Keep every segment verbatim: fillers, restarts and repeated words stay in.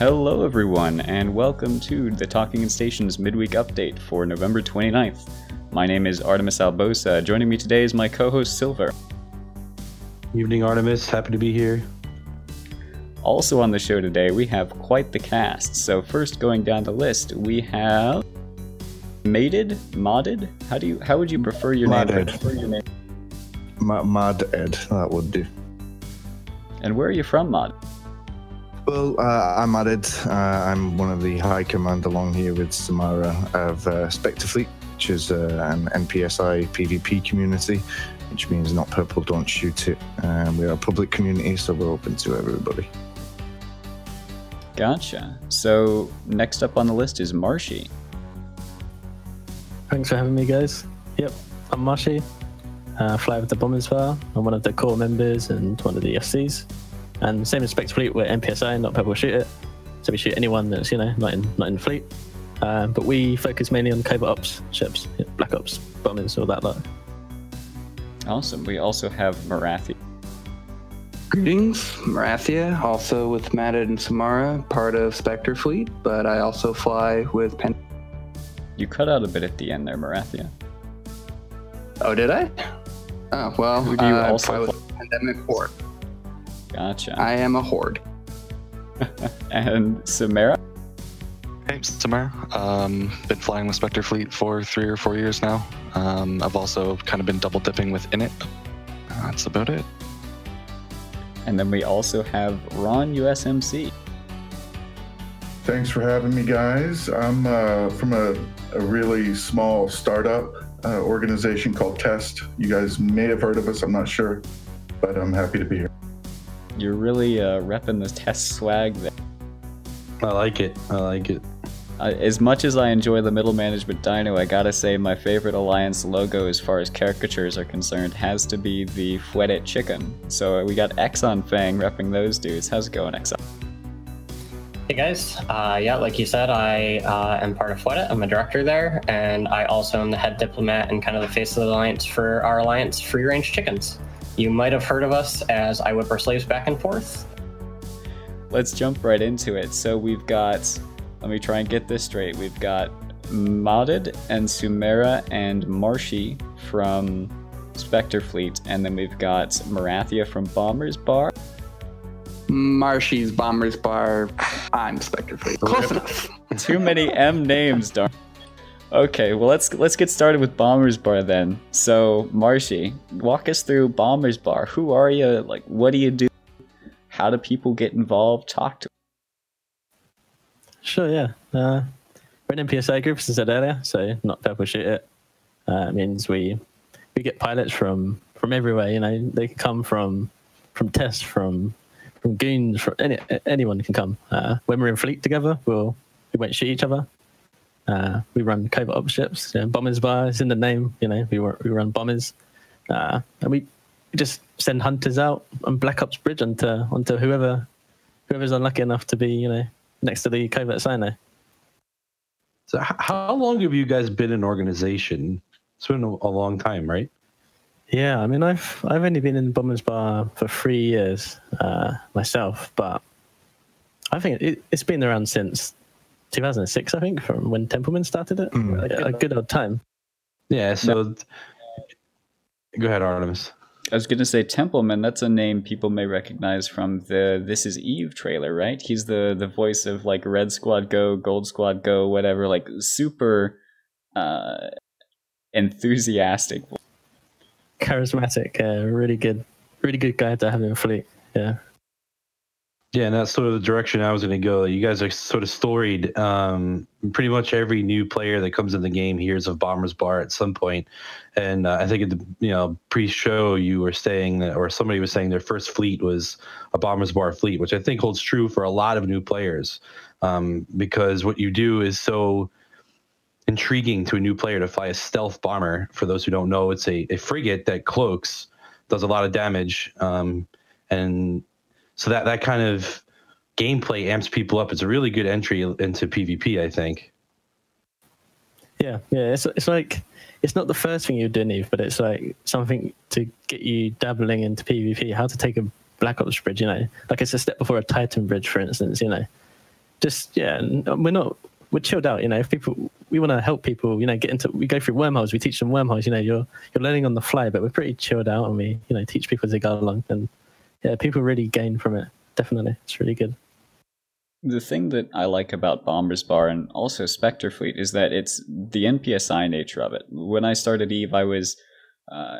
Hello everyone, and welcome to the Talking in Stations midweek update for November twenty-ninth. My name is Artemis Albosa. Joining me today is my co-host Silver. Evening Artemis, happy to be here. Also on the show today we have quite the cast, so first going down the list we have... Mated? Modded? How do you? How would you prefer your Modded. name? Prefer your name? Modded, that would do. And where are you from, Mod? Well, uh, I'm Modded. Uh, I'm one of the high command along here with Samara of uh, Spectre Fleet, which is uh, an N P S I PvP community, which means not purple, don't shoot it. Um, we are a public community, so we're open to everybody. Gotcha. So next up on the list is Marshy. Thanks for having me, guys. Yep, I'm Marshy. Uh, fly with the Bombers Bar. I'm one of the core members and one of the F Cs. And same as Spectre Fleet, we're N P S I, not purple shoot it. So we shoot anyone that's, you know, not in not in the fleet. Uh, but we focus mainly on covert ops, ships, yeah, black ops, bombers, all that lot. Awesome. We also have Marathea. Greetings, Marathea, also with Madded and Samara, part of Spectre Fleet, but I also fly with Pandemic. You cut out a bit at the end there, Marathea. Oh, did I? Oh, well, do you uh, also I was a Pandemic Horde. Gotcha. I am a Horde. And Samara? Hey, Samara. Um, been flying with Spectre Fleet for three or four years now. Um, I've also kind of been double dipping with InIt. That's about it. And then we also have Ron U S M C. Thanks for having me, guys. I'm uh, from a, a really small startup uh, organization called Test. You guys may have heard of us, I'm not sure, but I'm happy to be here. You're really uh, repping this Test swag there. I like it. I like it. Uh, as much as I enjoy the middle management dino, I gotta say my favorite Alliance logo as far as caricatures are concerned has to be the Fweddit chicken. So we got Exxon Fang repping those dudes. How's it going, Exxon? Hey guys, uh, yeah, like you said, I uh, am part of Fweddit. I'm a director there, and I also am the head diplomat and kind of the face of the Alliance for our Alliance, Free Range Chickens. You might have heard of us as I Whip Our Slaves Back and Forth. Let's jump right into it. So we've got, let me try and get this straight, we've got Modded and Sumera and Marshy from Spectre Fleet, and then we've got Marathea from Bombers Bar. Marshy's Bombers Bar. I'm Spectre Fleet. Close enough. Too many M names, darn. Okay, well let's let's get started with Bombers Bar then. So Marshy, walk us through Bombers Bar. Who are you? Like, what do you do? How do people get involved? Talk to. Sure, yeah. Uh, we're an N P S I group, as I said earlier, so not purple shoot it. Uh, it means we we get pilots from from everywhere. You know, they come from from tests from. From goons, from any, anyone can come. Uh, when we're in fleet together, we'll, we won't shoot each other. Uh, we run covert op ships. You know, Bombers Bar is in the name. You know, we we run bombers, uh, and we just send hunters out on Black Ops Bridge onto onto whoever whoever's unlucky enough to be, you know, next to the covert silo. So, how long have you guys been an organization? It's been a long time, right? Yeah, I mean, I've I've only been in Bombers Bar for three years uh, myself, but I think it, it's been around since two thousand six, I think, from when Templeman started it. Mm. Like, a good old time. Yeah, so... No. Go ahead, Artemis. I was going to say Templeman, that's a name people may recognize from the This Is Eve trailer, right? He's the, the voice of, like, Red Squad Go, Gold Squad Go, whatever, like, super uh, enthusiastic voice. Charismatic, uh, really good, really good guy to have in fleet. Yeah, yeah, and that's sort of the direction I was going to go. You guys are sort of storied. Um, pretty much every new player that comes in the game hears of Bombers Bar at some point. And uh, I think at the you know pre-show you were saying that, or somebody was saying their first fleet was a Bombers Bar fleet, which I think holds true for a lot of new players, um, because what you do is so intriguing to a new player to fly a stealth bomber. For those who don't know, it's a, a frigate that cloaks, does a lot of damage, um, and so that that kind of gameplay amps people up. It's a really good entry into PvP, I think. Yeah, yeah, it's it's like it's not the first thing you do, Neve, but it's like something to get you dabbling into PvP. How to take a Black Ops bridge, you know, like it's a step before a Titan bridge, for instance, you know. just, yeah, we're not, we're chilled out, you know, if people, we want to help people, you know, get into, we go through wormholes, we teach them wormholes, you know, you're you're learning on the fly, but we're pretty chilled out and we, you know, teach people as they go along. And yeah, people really gain from it, definitely. It's really good. The thing that I like about Bombers Bar and also Spectre Fleet is that it's the N P S I nature of it. When I started EVE, I was uh,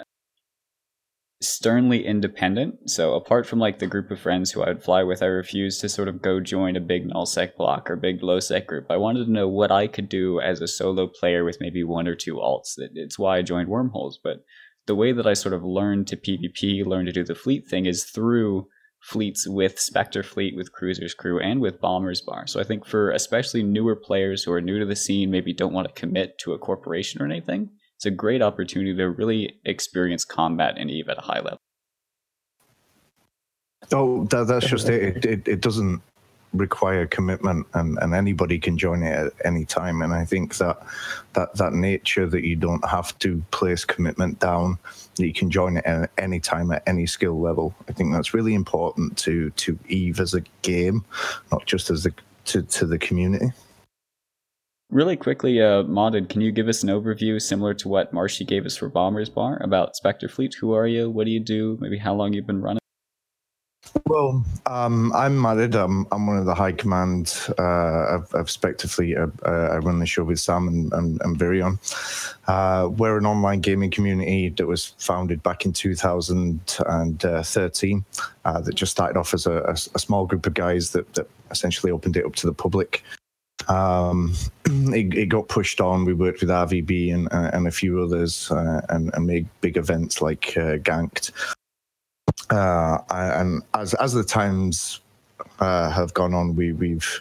sternly independent. So apart from like the group of friends who I would fly with, I refused to sort of go join a big nullsec block or big lowsec group. I wanted to know what I could do as a solo player with maybe one or two alts. It's why I joined Wormholes. But the way that I sort of learned to PvP, learned to do the fleet thing is through fleets with Spectre Fleet, with Cruiser's Crew, and with Bombers Bar. So I think for especially newer players who are new to the scene, maybe don't want to commit to a corporation or anything, it's a great opportunity to really experience combat in EVE at a high level. Oh, that, that's just it. It, it doesn't require commitment, and, and anybody can join it at any time. And I think that, that that nature that you don't have to place commitment down, that you can join it at any time at any skill level, I think that's really important to to EVE as a game, not just as a, to, to the community. Really quickly, uh, Modded, can you give us an overview similar to what Marshy gave us for Bombers Bar about Spectre Fleet? Who are you? What do you do? Maybe how long you've been running? Well, um, I'm Modded. I'm, I'm one of the high command uh, of, of Spectre Fleet. I, I run the show with Sam and, and, and Virion. Uh, we're an online gaming community that was founded back in two thousand thirteen uh, that just started off as a, a, a small group of guys that, that essentially opened it up to the public. Um, it, it got pushed on. We worked with R V B and, uh, and a few others uh, and, and made big events like uh, Ganked. Uh, and as as the times uh, have gone on, we we've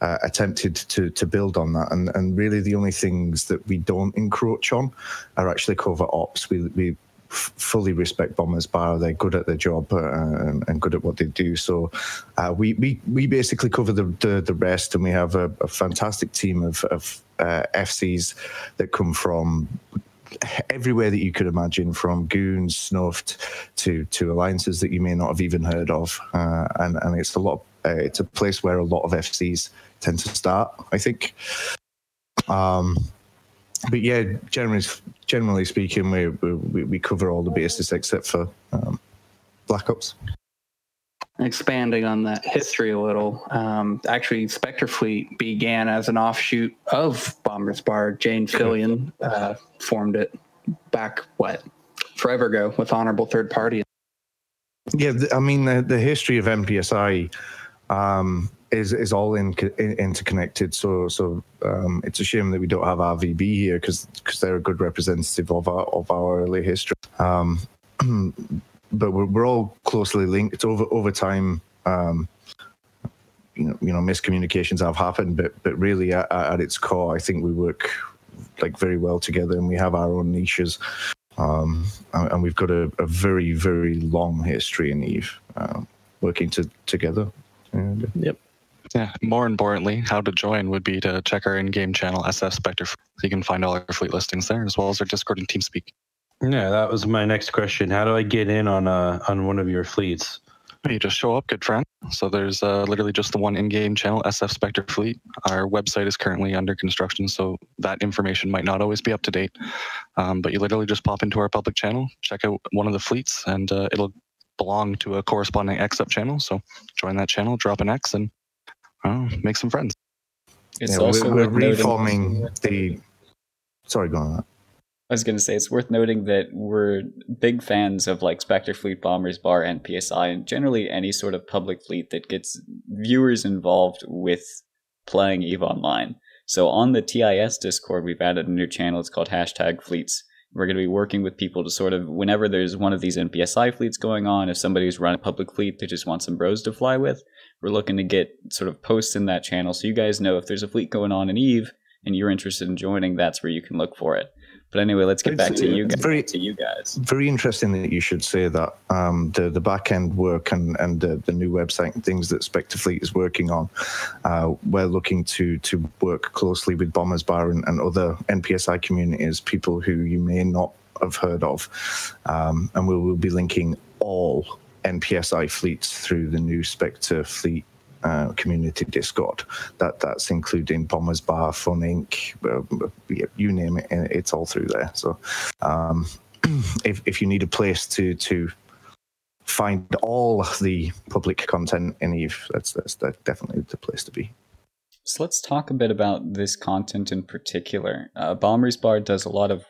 uh, attempted to to build on that, and and really the only things that we don't encroach on are actually covert ops. We we fully respect Bombers Bar. They're good at their job uh, and good at what they do. So uh, we we we basically cover the the, the rest, and we have a, a fantastic team of of uh, F Cs that come from everywhere that you could imagine, from goons, snuffed, to to alliances that you may not have even heard of, uh, and and it's a lot. Of, uh, it's a place where a lot of F Cs tend to start, I think. Um, but yeah, generally generally speaking, we we, we cover all the bases except for um, Black Ops. Expanding on that history a little, um, actually, Spectre Fleet began as an offshoot of Bombers Bar. Jane Fillion uh, formed it back, what, forever ago with Honorable Third Party. Yeah, I mean, the, the history of N P S I um, is is all in, in, interconnected. So, so um, it's a shame that we don't have R V B here because because they're a good representative of our of our early history. Um, but we're, we're all closely linked over over time. Um, you know, you know, miscommunications have happened, but but really at, at its core, I think we work like very well together, and we have our own niches, um, and, and we've got a, a very very long history in EVE, um, working to, together. And, yep. Yeah. More importantly, how to join would be to check our in-game channel S F Spectre. You can find all our fleet listings there, as well as our Discord and TeamSpeak. Yeah, that was my next question. How do I get in on uh, on one of your fleets? You just show up, good friend. So there's uh, literally just the one in-game channel, S F Spectre Fleet. Our website is currently under construction, so that information might not always be up to date. Um, but you literally just pop into our public channel, check out one of the fleets, and uh, it'll belong to a corresponding X up channel. So join that channel, drop an X, and uh, make some friends. It's yeah, also we're, we're reforming the... Sorry, go on that. I was going to say, it's worth noting that we're big fans of like Spectre Fleet, Bombers Bar, and N P S I, and generally any sort of public fleet that gets viewers involved with playing EVE Online. So on the T I S Discord, we've added a new channel. It's called Hashtag Fleets. We're going to be working with people to sort of, whenever there's one of these N P S I fleets going on, if somebody's running a public fleet, they just want some bros to fly with, we're looking to get sort of posts in that channel so you guys know if there's a fleet going on in EVE and you're interested in joining, that's where you can look for it. But anyway, let's get back to you guys. Very, to you guys. Very interesting that you should say that. Um, the the back end work and and the, the new website and things that Spectre Fleet is working on, uh, we're looking to to work closely with Bombers Bar and, and other N P S I communities, people who you may not have heard of, um, and we will be linking all N P S I fleets through the new Spectre Fleet uh, community Discord. That that's including Bombers Bar, Fun Incorporated. Uh, you name it, it's all through there. So um, if if you need a place to to find all the public content in Eve, that's that's definitely the place to be. So let's talk a bit about this content in particular. Uh, Bombers Bar does a lot of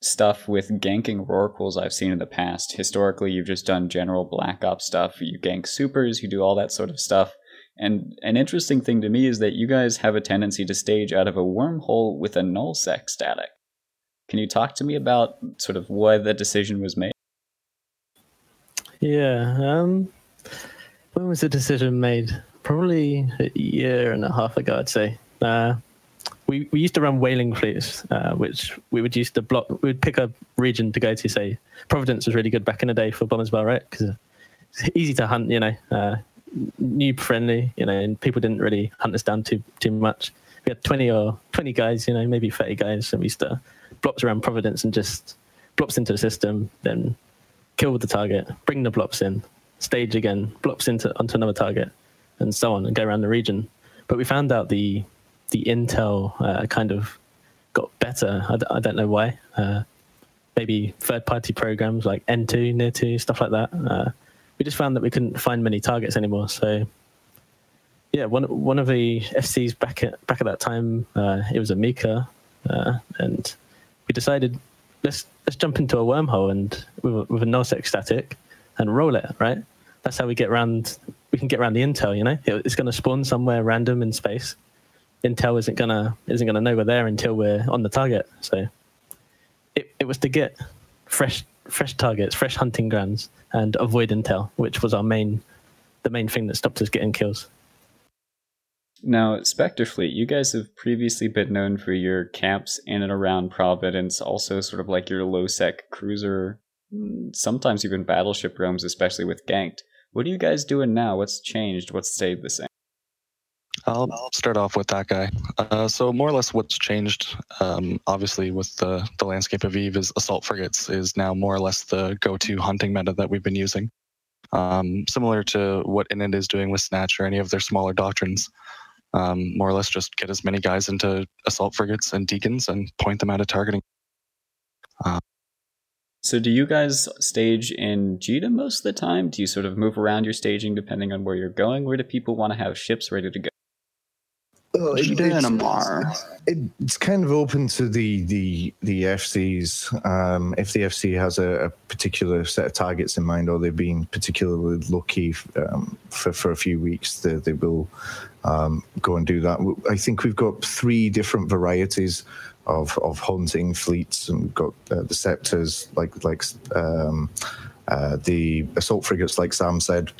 stuff with ganking Rorquals I've seen in the past. Historically, you've just done general Black Ops stuff. You gank supers, you do all that sort of stuff. And an interesting thing to me is that you guys have a tendency to stage out of a wormhole with a nullsec static. Can you talk to me about sort of why that decision was made? Yeah, um, when was the decision made? Probably a year and a half ago, I'd say. Uh, we we used to run whaling fleets, uh, which we would used to block. We would pick a region to go to. Say Providence was really good back in the day for Bombers Bar, right? Because it's easy to hunt, you know, uh, noob friendly, you know, and people didn't really hunt us down too too much. We had twenty or twenty guys, you know, maybe thirty guys, and we used to blops around Providence and just blops into the system, then kill the target, bring the blops in, stage again, blops into onto another target, and so on, and go around the region. But we found out the the intel uh, kind of got better. I, d I don't know why. Uh, maybe third-party programs like N two, Near two, stuff like that. Uh, we just found that we couldn't find many targets anymore. So yeah, one one of the F Cs back at back at that time, uh, it was a Mika, uh, and we decided let's let's jump into a wormhole and with a, with a nullsec static and roll it. Right, that's how we get around. We can get around the intel, you know. It's going to spawn somewhere random in space. Intel isn't going to isn't going to know we're there until we're on the target. So it it was to get fresh fresh targets, fresh hunting grounds, and avoid intel, which was our main the main thing that stopped us getting kills. Now, Spectre Fleet, you guys have previously been known for your camps in and around Providence, also sort of like your low sec cruiser. Sometimes even battleship realms, especially with Ganked. What are you guys doing now? What's changed? What's stayed the same? I'll, I'll start off with that guy. Uh, so more or less what's changed, um, obviously, with the, the landscape of Eve is assault frigates is now more or less the go-to hunting meta that we've been using. Um, similar to what InIt is doing with Snatch or any of their smaller doctrines. Um, more or less just get as many guys into assault frigates and deacons and point them out of targeting. Uh, So do you guys stage in Jita most of the time? Do you sort of move around your staging depending on where you're going? Where do people want to have ships ready to go? Well, it, Jita and Amar. It, it's kind of open to the the, the F Cs. Um, if the F C has a, a particular set of targets in mind, or they've been particularly lucky um, for, for a few weeks, they, they will um, go and do that. I think we've got three different varieties Of, of hunting fleets, and we've got uh, the scepters like like um, uh, the assault frigates, like Sam said,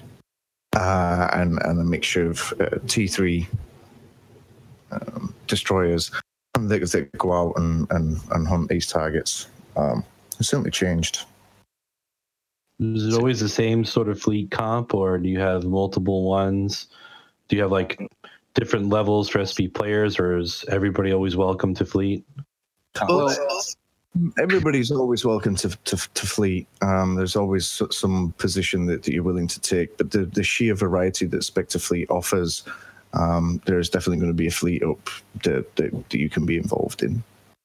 uh, and and a mixture of uh, T three um, destroyers that, that go out and, and and hunt these targets. Um, it's certainly changed. Is it always the same sort of fleet comp, or do you have multiple ones? Do you have like different levels for S B players, or is everybody always welcome to Fleet? Well, everybody's always welcome to, to, to Fleet. Um, there's always some position that, that you're willing to take, but the, the sheer variety that Spectre Fleet offers, um, there's definitely going to be a fleet up that, that, that you can be involved in.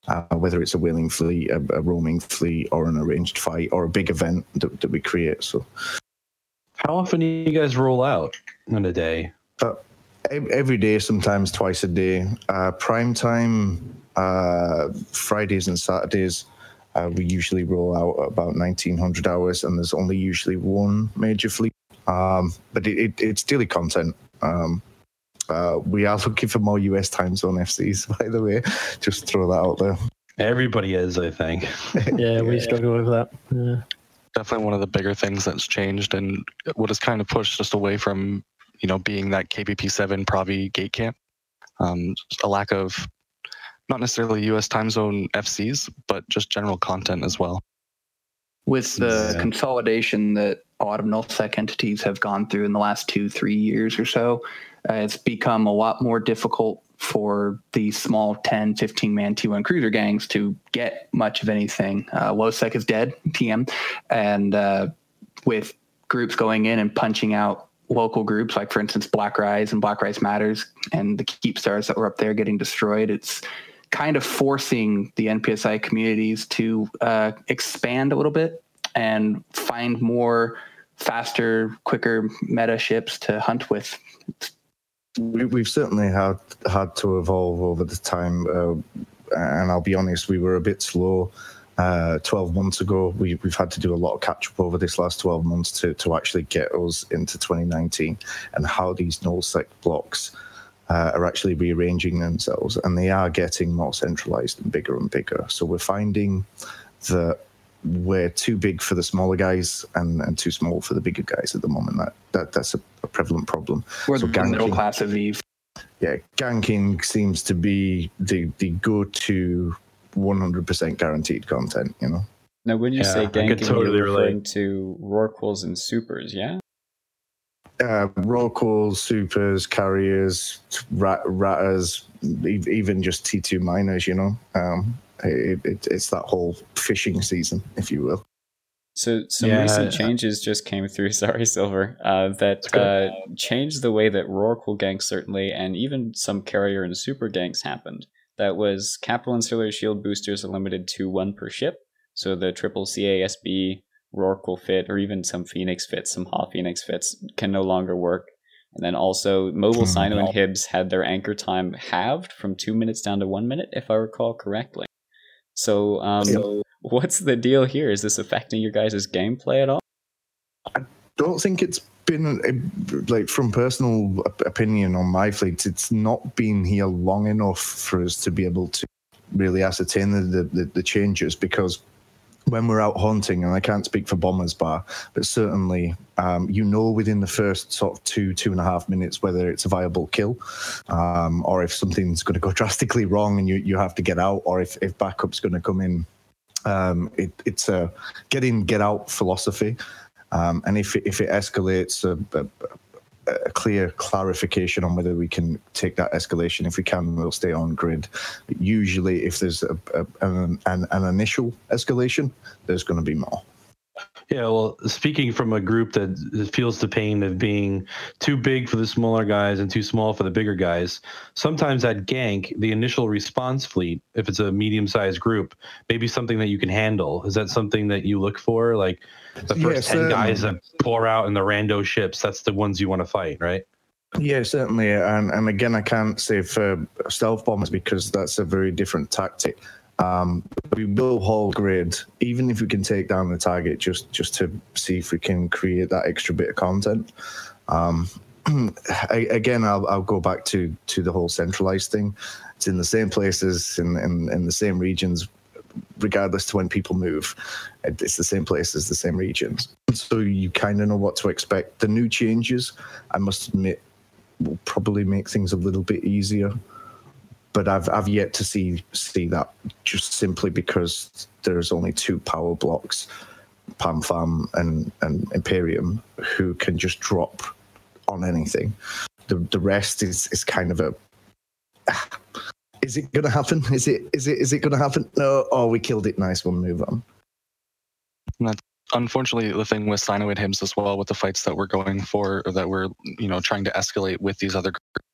Uh, whether it's a whaling fleet, a, a roaming fleet, or an arranged fight, or a big event that, that we create. So, how often do you guys roll out in a day? Uh, Every day, sometimes twice a day. Uh, prime time, uh, Fridays and Saturdays, uh, we usually roll out about nineteen hundred hours, and there's only usually one major fleet. Um, but it, it, it's daily content. Um, uh, we are looking for more U S time zone F Cs, by the way. Just throw that out there. Everybody is, I think. Yeah, we struggle with that. Yeah. Definitely one of the bigger things that's changed, and what has kind of pushed us away from, you know, being that K B P seven Provi gate camp, um, a lack of not necessarily U S time zone F Cs, but just general content as well. With the yeah. consolidation that a lot of nullsec entities have gone through in the last two, three years or so, uh, it's become a lot more difficult for the small ten, fifteen man T one cruiser gangs to get much of anything. Uh, LowSec is dead, T M, and uh, with groups going in and punching out local groups, like for instance, Black Rise and Black Rise Matters and the Keep Stars that were up there getting destroyed, it's kind of forcing the N P S I communities to uh, expand a little bit and find more faster, quicker meta ships to hunt with. We, we've certainly had had to evolve over the time, uh, and I'll be honest, we were a bit slow. Uh, twelve months ago, we, we've had to do a lot of catch-up over this last twelve months to, to actually get us into twenty nineteen and how these nullsec blocks uh, are actually rearranging themselves, and they are getting more centralized and bigger and bigger. So we're finding that we're too big for the smaller guys and, and too small for the bigger guys at the moment. That, that That's a, a prevalent problem. We're so the middle class of Eve. Yeah, ganking seems to be the, the go-to one hundred percent guaranteed content, you know? Now, when you yeah, say ganking, totally you're referring relate. to Rorquals and Supers, yeah? Uh, Rorquals, Supers, Carriers, rat, Ratters, even just T two Miners, you know? Um, it, it, it's that whole fishing season, if you will. So some yeah, recent changes just came through, sorry Silver, uh, that uh, changed the way that Rorqual ganks certainly, and even some Carrier and Super ganks happened. That was capital and cellular shield boosters are limited to one per ship. So the triple C A S B, Rorqual fit, or even some Phoenix fits, some Ha Phoenix fits can no longer work. And then also mobile mm-hmm. Sino and Hibs had their anchor time halved from two minutes down to one minute, if I recall correctly. So, um, yep. so what's the deal here? Is this affecting your guys' gameplay at all? I don't think it's been, like, from personal opinion on my fleet, it's not been here long enough for us to be able to really ascertain the, the, the changes, because when we're out hunting, and I can't speak for Bombers Bar, but certainly um, you know within the first sort of two, two and a half minutes whether it's a viable kill um, or if something's going to go drastically wrong and you, you have to get out, or if, if backup's going to come in. Um, it, it's a get-in, get-out philosophy. Um, and if it, if it escalates, a, a, a clear clarification on whether we can take that escalation. If we can, we'll stay on grid. But usually, if there's a, a, an, an, an initial escalation, there's going to be more. Yeah, well, speaking from a group that feels the pain of being too big for the smaller guys and too small for the bigger guys, sometimes that gank, the initial response fleet, if it's a medium-sized group, maybe something that you can handle. Is that something that you look for? Like the first yeah, ten guys that pour out in the rando ships, that's the ones you want to fight, right? Yeah, certainly. And, and again, I can't say for stealth bombers because that's a very different tactic. Um, we will hold grid, even if we can take down the target, just, just to see if we can create that extra bit of content. Um, I, again, I'll, I'll go back to, to the whole centralized thing. It's in the same places, in, in, in the same regions, regardless to when people move. It's the same places, the same regions. So you kind of know what to expect. The new changes, I must admit, will probably make things a little bit easier. But I've I've yet to see see that, just simply because there's only two power blocks, Pam Fam and, and Imperium, who can just drop on anything. The the rest is, is kind of a is it gonna happen? Is it is it is it gonna happen? No, oh we killed it, nice, we'll move on. That's unfortunately the thing with Sinoid Hymns as well, with the fights that we're going for, or that we're, you know, trying to escalate with these other groups.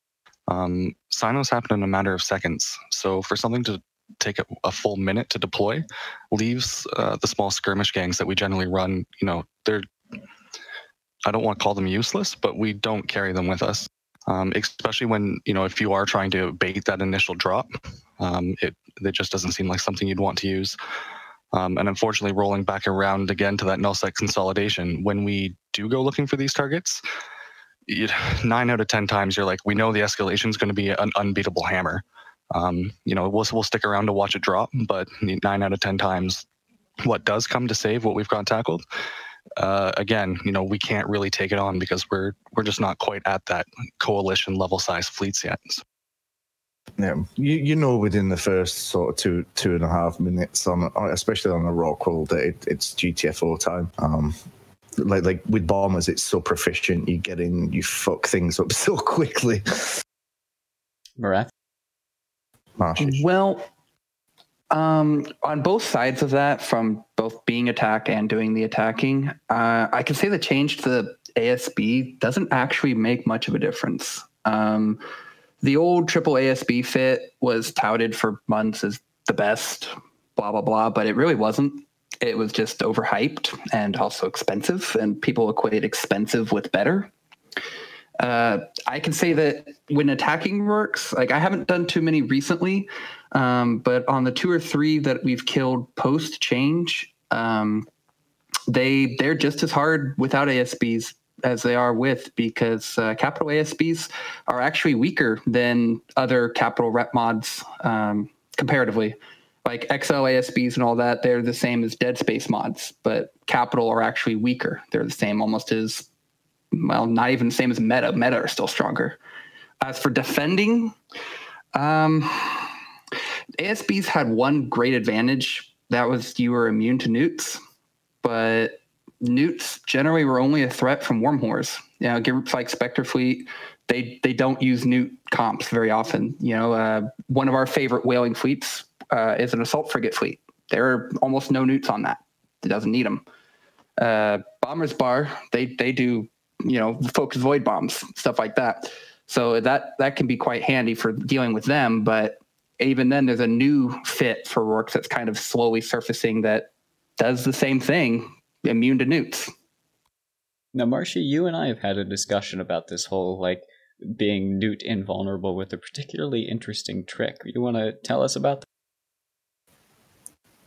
Um, Sinos happen in a matter of seconds, so for something to take a, a full minute to deploy leaves uh, the small skirmish gangs that we generally run, you know, they're, I don't want to call them useless, but we don't carry them with us, um, especially when, you know, if you are trying to bait that initial drop, um, it, it just doesn't seem like something you'd want to use. Um, and unfortunately, rolling back around again to that nullsec consolidation, when we do go looking for these targets, nine out of ten times you're like, we know the escalation is going to be an unbeatable hammer. Um, you know, we'll we'll stick around to watch it drop, but nine out of ten times, what does come to save what we've got tackled, uh, again, you know, we can't really take it on because we're we're just not quite at that coalition level size fleets yet. So. Yeah, you you know within the first sort of two two and a half minutes on, especially on a Rorqual, that it, it's G T F O time. Um, Like like with bombers, it's so proficient. You get in, you fuck things up so quickly. Marathea? Marshy. Well, um, on both sides of that, from both being attacked and doing the attacking, uh, I can say the change to the A S B doesn't actually make much of a difference. Um, the old triple A S B fit was touted for months as the best, blah, blah, blah, but it really wasn't. It was just overhyped and also expensive, and people equate expensive with better. Uh, I can say that when attacking works, like I haven't done too many recently, um, but on the two or three that we've killed post change, um, they, they're just as hard without A S Bs as they are with, because uh, capital A S Bs are actually weaker than other capital rep mods um, comparatively. Like X L A S Bs and all that, they're the same as Dead Space mods, but capital are actually weaker. They're the same almost as, well, not even the same as meta. Meta are still stronger. As for defending, um, A S Bs had one great advantage. That was you were immune to newts, but newts generally were only a threat from wormhors. You know, groups like Spectre Fleet, they, they don't use newt comps very often. You know, uh, one of our favorite whaling fleets, Uh, is an assault frigate fleet. There are almost no newts on that. It doesn't need them. Uh, Bombers Bar, they they do, you know, focus void bombs, stuff like that. So that that can be quite handy for dealing with them. But even then, there's a new fit for Rorquals that's kind of slowly surfacing that does the same thing, immune to newts. Now, Marshy, you and I have had a discussion about this whole, like, being newt invulnerable with a particularly interesting trick. You want to tell us about that?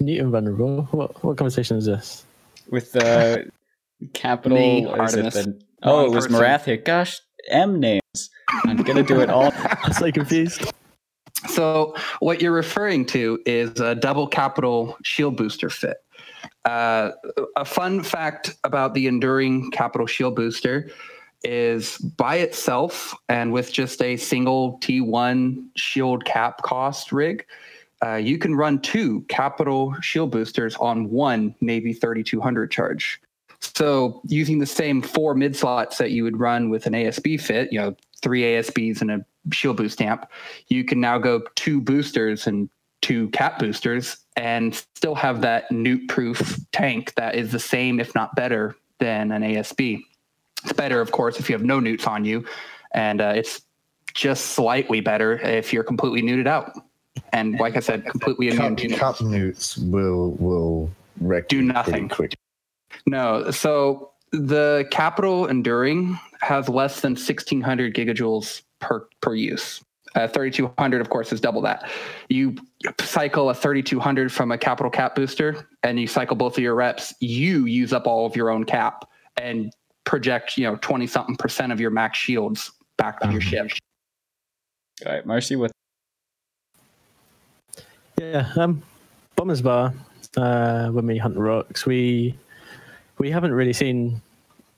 Newt invulnerable? What, what conversation is this? With the uh, capital... Me, Artemis. It the, oh, it was Marathea. Gosh, M names. I'm going to do it all. I'm so confused. So what you're referring to is a double capital shield booster fit. Uh, a fun fact about the enduring capital shield booster is by itself and with just a single T one shield cap cost rig, Uh, you can run two capital shield boosters on one Navy thirty-two hundred charge. So using the same four mid slots that you would run with an A S B fit, you know, three A S Bs and a shield boost amp, you can now go two boosters and two cap boosters and still have that newt proof tank that is the same, if not better, than an A S B. It's better, of course, if you have no newts on you, and uh, it's just slightly better if you're completely newted out. And like I said, completely immune to cup newts will will wreck do nothing quick. No, so the capital enduring has less than sixteen hundred gigajoules per per use. Uh, thirty-two hundred, of course, is double that. You cycle a thirty-two hundred from a capital cap booster, and you cycle both of your reps. You use up all of your own cap and project, you know, twenty something percent of your max shields back to um, your ship. All right, Marcy, what? Yeah, um, Bombers Bar, uh, when we hunt Rorquals, we we haven't really seen...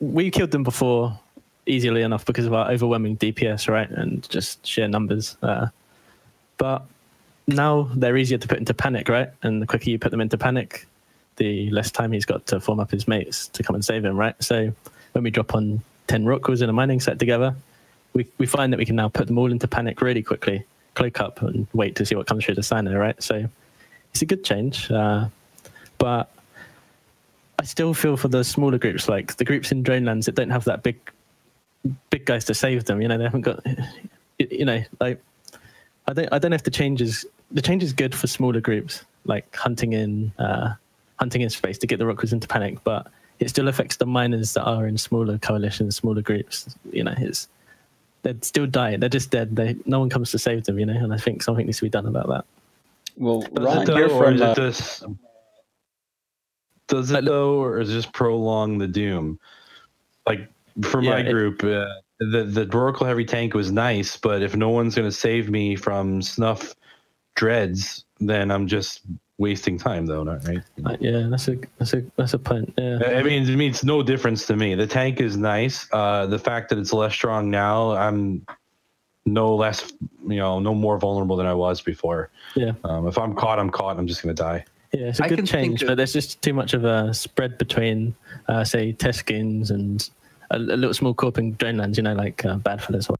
We killed them before easily enough because of our overwhelming D P S, right? And just sheer numbers. Uh, but now they're easier to put into panic, right? And the quicker you put them into panic, the less time he's got to form up his mates to come and save him, right? So when we drop on ten Rorquals in a mining site together, we, we find that we can now put them all into panic really quickly, cloak up and wait to see what comes through the Sino, right? So it's a good change. Uh, but I still feel for the smaller groups, like the groups in Drone Lands that don't have that big big guys to save them. You know, they haven't got, you know, like, I don't I don't know if the change is, the change is good for smaller groups, like hunting in uh, hunting in space to get the Rorquals into panic, but it still affects the miners that are in smaller coalitions, smaller groups. You know, it's, they'd still die. They're just dead. They, no one comes to save them, you know, and I think something needs to be done about that. Well, Ron, does it, though, from, uh, just, does it though, or is it just prolong the doom? Like, for yeah, my it, group, uh, the, the Oracle heavy tank was nice, but if no one's going to save me from snuff dreads, then I'm just wasting time, though, not right? Uh, yeah, that's a, that's a, that's a punt. Yeah. I mean, it means no difference to me. The tank is nice. Uh, the fact that it's less strong now, I'm no less, you know, no more vulnerable than I was before. Yeah. Um, if I'm caught, I'm caught. I'm just going to die. Yeah, it's a good change, that... but there's just too much of a spread between, uh, say, test skins and a, a little small corp in Drone Lands, you know, like uh, bad for this one.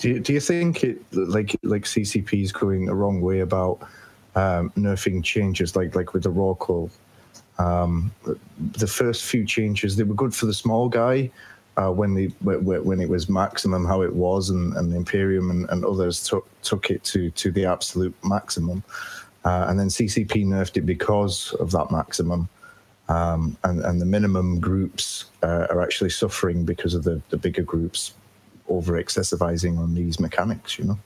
Do you, do you think it, like, like C C P is going the wrong way about Um, nerfing changes, like like with the Rorqual? Um, the first few changes, they were good for the small guy, uh, when the when it was maximum how it was, and, and Imperium and, and others took took it to to the absolute maximum, uh, and then C C P nerfed it because of that maximum. Um, and, and the minimum groups uh, are actually suffering because of the, the bigger groups over excessivizing on these mechanics, you know?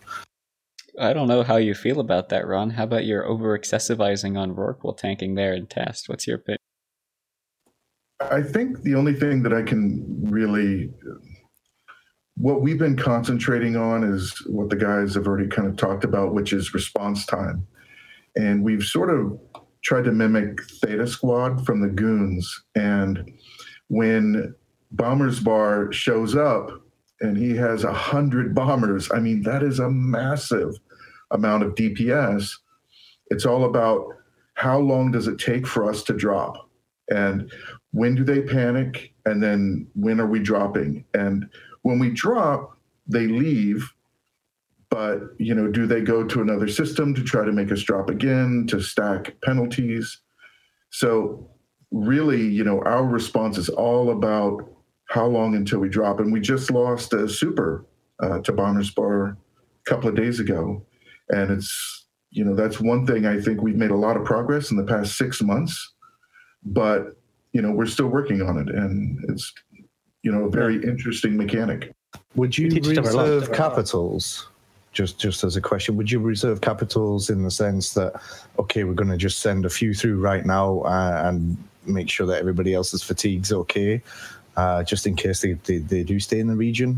I don't know how you feel about that, Ron. How about your over excessivizing on Rorqual tanking there in Test? What's your pick? I think the only thing that I can really. What we've been concentrating on is what the guys have already kind of talked about, which is response time. And we've sort of tried to mimic Theta Squad from the Goons. And when Bombers Bar shows up and he has a hundred bombers, I mean, that is a massive amount of D P S. It's all about how long does it take for us to drop? And when do they panic? And then when are we dropping? And when we drop, they leave. But, you know, do they go to another system to try to make us drop again, to stack penalties? So really, you know, our response is all about how long until we drop. And we just lost a super uh, to Bombers Bar a couple of days ago. And it's, you know, that's one thing I think we've made a lot of progress in the past six months. But, you know, we're still working on it. And it's, you know, a very interesting mechanic. Would you reserve capitals? Just just as a question, would you reserve capitals in the sense that, okay, we're going to just send a few through right now uh, and make sure that everybody else's fatigue's okay, uh, just in case they, they, they do stay in the region?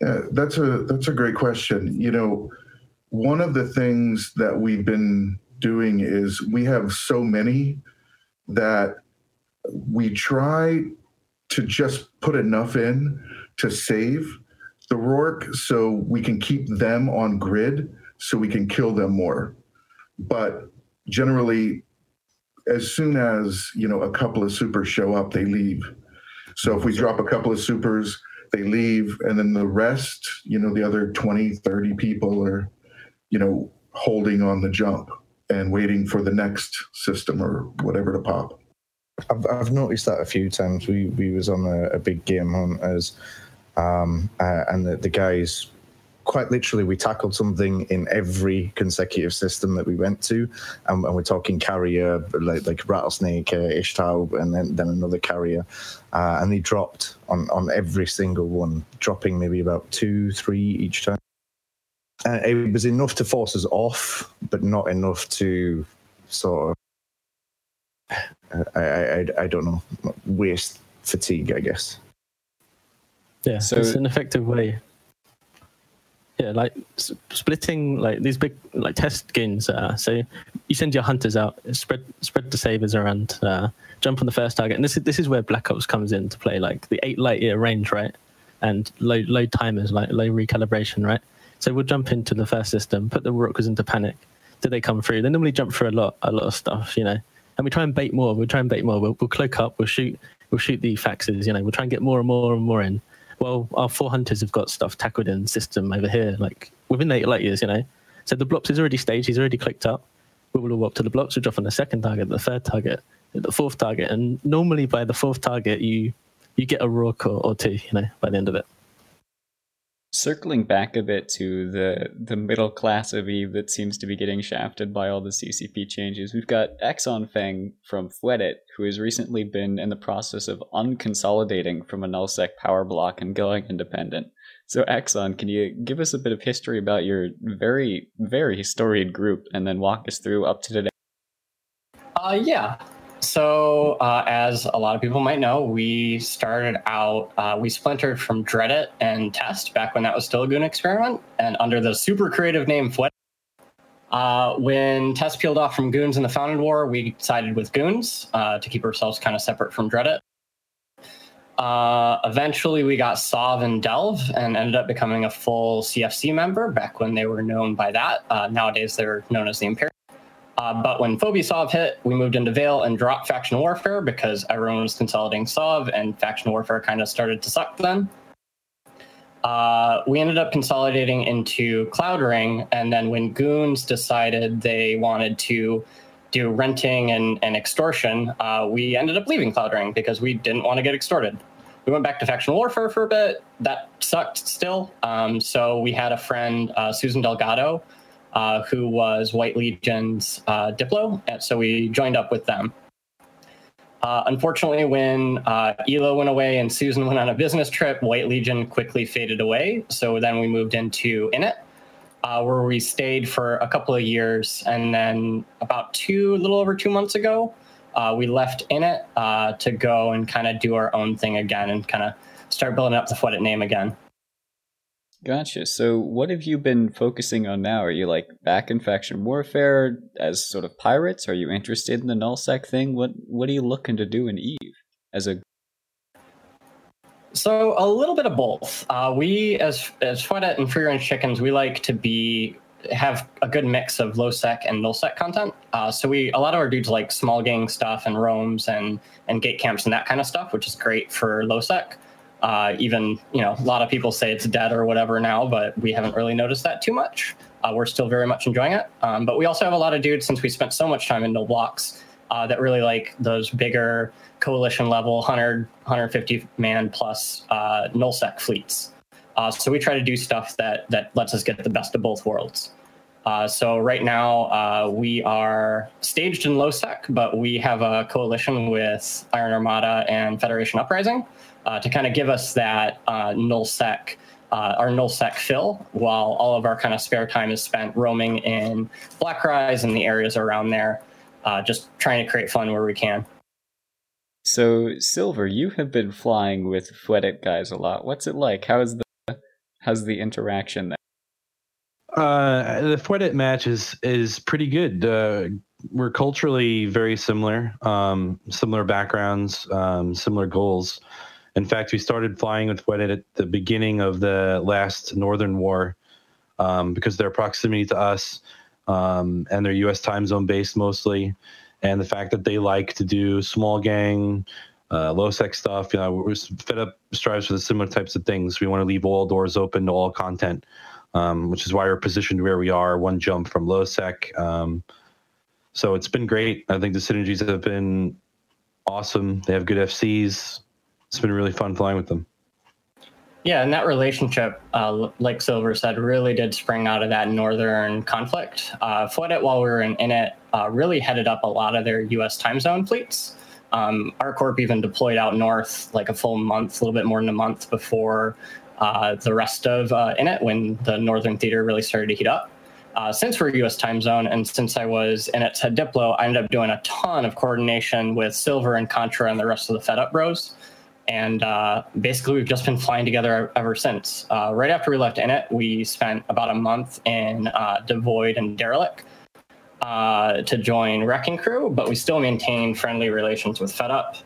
Yeah, that's a, that's a great question. You know, one of the things that we've been doing is we have so many that we try to just put enough in to save the Rorke, so we can keep them on grid, so we can kill them more. But generally, as soon as, you know, a couple of supers show up, they leave. So if we drop a couple of supers, they leave, and then the rest, you know, the other twenty, thirty people are, you know, holding on the jump and waiting for the next system or whatever to pop. I've, I've noticed that a few times. We, we was on a, a big game hunt as... Um, uh, and the, the guys, quite literally, we tackled something in every consecutive system that we went to, and, and we're talking carrier, like, like Rattlesnake, uh, Ishtaub, and then, then another carrier, uh, and they dropped on, on every single one, dropping maybe about two, three each time. Uh, it was enough to force us off, but not enough to sort of, I, I, I don't know, waste fatigue, I guess. Yeah, so it's an effective way. Yeah, like splitting, like these big like test games. Uh, so you send your hunters out, spread spread the savers around, uh, jump on the first target, and this is this is where Black Ops comes into play. Like the eight light year range, right? And low low timers, like low recalibration, right? So we'll jump into the first system, put the Rorquals into panic. Do they come through? They normally jump through a lot, a lot of stuff, you know. And we try and bait more. We try and bait more. We'll, we'll cloak up. We'll shoot. We'll shoot the faxes, you know. We'll try and get more and more and more in. Well, our four hunters have got stuff tackled in the system over here, like within eight light years, you know. So the Blops is already staged, he's already clicked up. We will all walk to the Blops, we drop on the second target, the third target, the fourth target, and normally by the fourth target, you you get a Rorke or, or two, you know, by the end of it. Circling back a bit to the the middle class of Eve that seems to be getting shafted by all the C C P changes, we've got Exxon Fang from Fweddit, who has recently been in the process of unconsolidating from a nullsec power block and going independent. So Exxon, can you give us a bit of history about your very, very storied group and then walk us through up to today? Uh, yeah. So uh, as a lot of people might know, we started out, uh, we splintered from Dreddit and Test back when that was still a Goon experiment and under the super creative name Fweddit. Uh, when Test peeled off from Goons in the Founded War, we sided with Goons uh, to keep ourselves kind of separate from Dreddit. Uh, eventually, we got Sov and Delve and ended up becoming a full C F C member back when they were known by that. Uh, nowadays, they're known as the Imperium. Uh, but when Phobisov hit, we moved into Vale and dropped Faction Warfare because everyone was consolidating Sov, and Faction Warfare kind of started to suck then. Uh, we ended up consolidating into Cloud Ring, and then when Goons decided they wanted to do renting and, and extortion, uh, we ended up leaving Cloud Ring because we didn't want to get extorted. we went back to factional warfare for a bit. That sucked still. Um, so we had a friend, uh, Susan Delgado, uh, who was White Legion's uh, Diplo. And so we joined up with them. Uh, unfortunately, when uh, Elo went away and Susan went on a business trip, White Legion quickly faded away. So then we moved into InIt, uh, where we stayed for a couple of years. And then about two, a little over two months ago, uh, we left InIt uh, to go and kind of do our own thing again and kind of start building up the Fweddit name again. Gotcha. So what have you been focusing on now? Are you like back in faction warfare as sort of pirates? Are you interested in the nullsec thing? What What are you looking to do in EVE as a? So a little bit of both. Uh, we as as Fweddit and Free Range Chickens, we like to be have a good mix of low sec and nullsec content. Uh, so we a lot of our dudes like small gang stuff and roams and and gate camps and that kind of stuff, which is great for low sec. Uh, even, you know, a lot of people say it's dead or whatever now, but we haven't really noticed that too much. Uh, we're still very much enjoying it. Um, but we also have a lot of dudes, since we spent so much time in no blocks, uh, that really like those bigger coalition level one hundred, one hundred fifty man plus uh, nullsec fleets. Uh, so we try to do stuff that, that lets us get the best of both worlds. Uh, so right now uh, we are staged in lowsec, but we have a coalition with Iron Armada and Federation Uprising uh, to kind of give us that uh, nullsec, uh, our nullsec fill, while all of our kind of spare time is spent roaming in Blackrise and the areas around there, uh, just trying to create fun where we can. So Silver, you have been flying with Fweddit guys a lot. What's it like? How is the how's the interaction there? Uh, the Fweddit match is, is pretty good. Uh, we're culturally very similar, um, similar backgrounds, um, similar goals. In fact, we started flying with Fweddit at the beginning of the last Northern War um, because their proximity to us um, and their U S time zone base mostly, and the fact that they like to do small gang, uh, low sec stuff. You know, we're fed up, strives for the similar types of things. We want to leave all doors open to all content. Um, which is why we're positioned where we are, one jump from low sec. Um, so it's been great. I think the synergies have been awesome. They have good F Cs. It's been really fun flying with them. Yeah, and that relationship, uh, like Silver said, really did spring out of that northern conflict. Uh, Fweddit, while we were in, in it, uh, really headed up a lot of their U S time zone fleets. Um, our corp even deployed out north like a full month, a little bit more than a month before Uh, the rest of uh, InIt when the Northern Theater really started to heat up. Uh, since we're U S time zone and since I was InIt's head diplo, I ended up doing a ton of coordination with Silver and Contra and the rest of the Fed Up bros. And uh, basically we've just been flying together ever since. Uh, right after we left InIt, we spent about a month in uh, Devoid and Derelict uh, to join Wrecking Crew, but we still maintained friendly relations with Fed Up.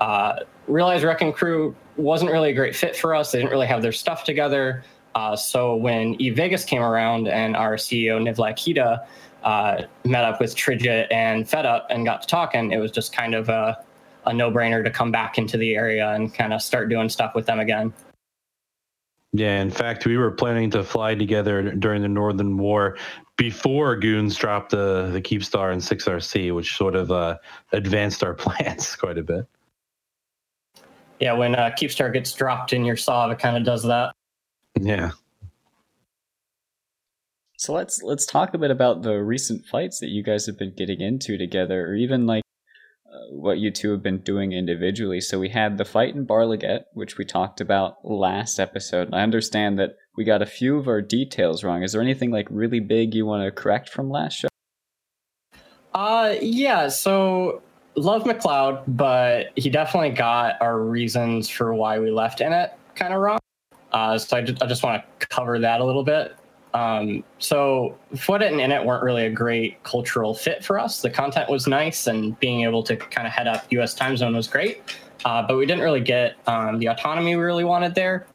Uh, realized Wrecking Crew wasn't really a great fit for us. They didn't really have their stuff together. Uh, so when eVegas came around and our C E O, Nivlak Hida, uh, met up with Tridget and FedUp and got to talking, it was just kind of a, a no-brainer to come back into the area and kind of start doing stuff with them again. Yeah, in fact, we were planning to fly together during the Northern War before Goons dropped the, the Keepstar and six R C, which sort of uh, advanced our plans quite a bit. Yeah, when uh, Keepstar gets dropped in your Sov, it kind of does that. Yeah. So let's let's talk a bit about the recent fights that you guys have been getting into together, or even like uh, what you two have been doing individually. So we had the fight in Barleguet, which we talked about last episode. And I understand that we got a few of our details wrong. Is there anything like really big you want to correct from last show? Uh, yeah. So. Love McLeod, but he definitely got our reasons for why we left InIt kind of wrong. Uh, so I just, I just want to cover that a little bit. Um, so Fweddit and InIt weren't really a great cultural fit for us. The content was nice, and being able to kind of head up U S time zone was great. Uh, but we didn't really get um, the autonomy we really wanted there.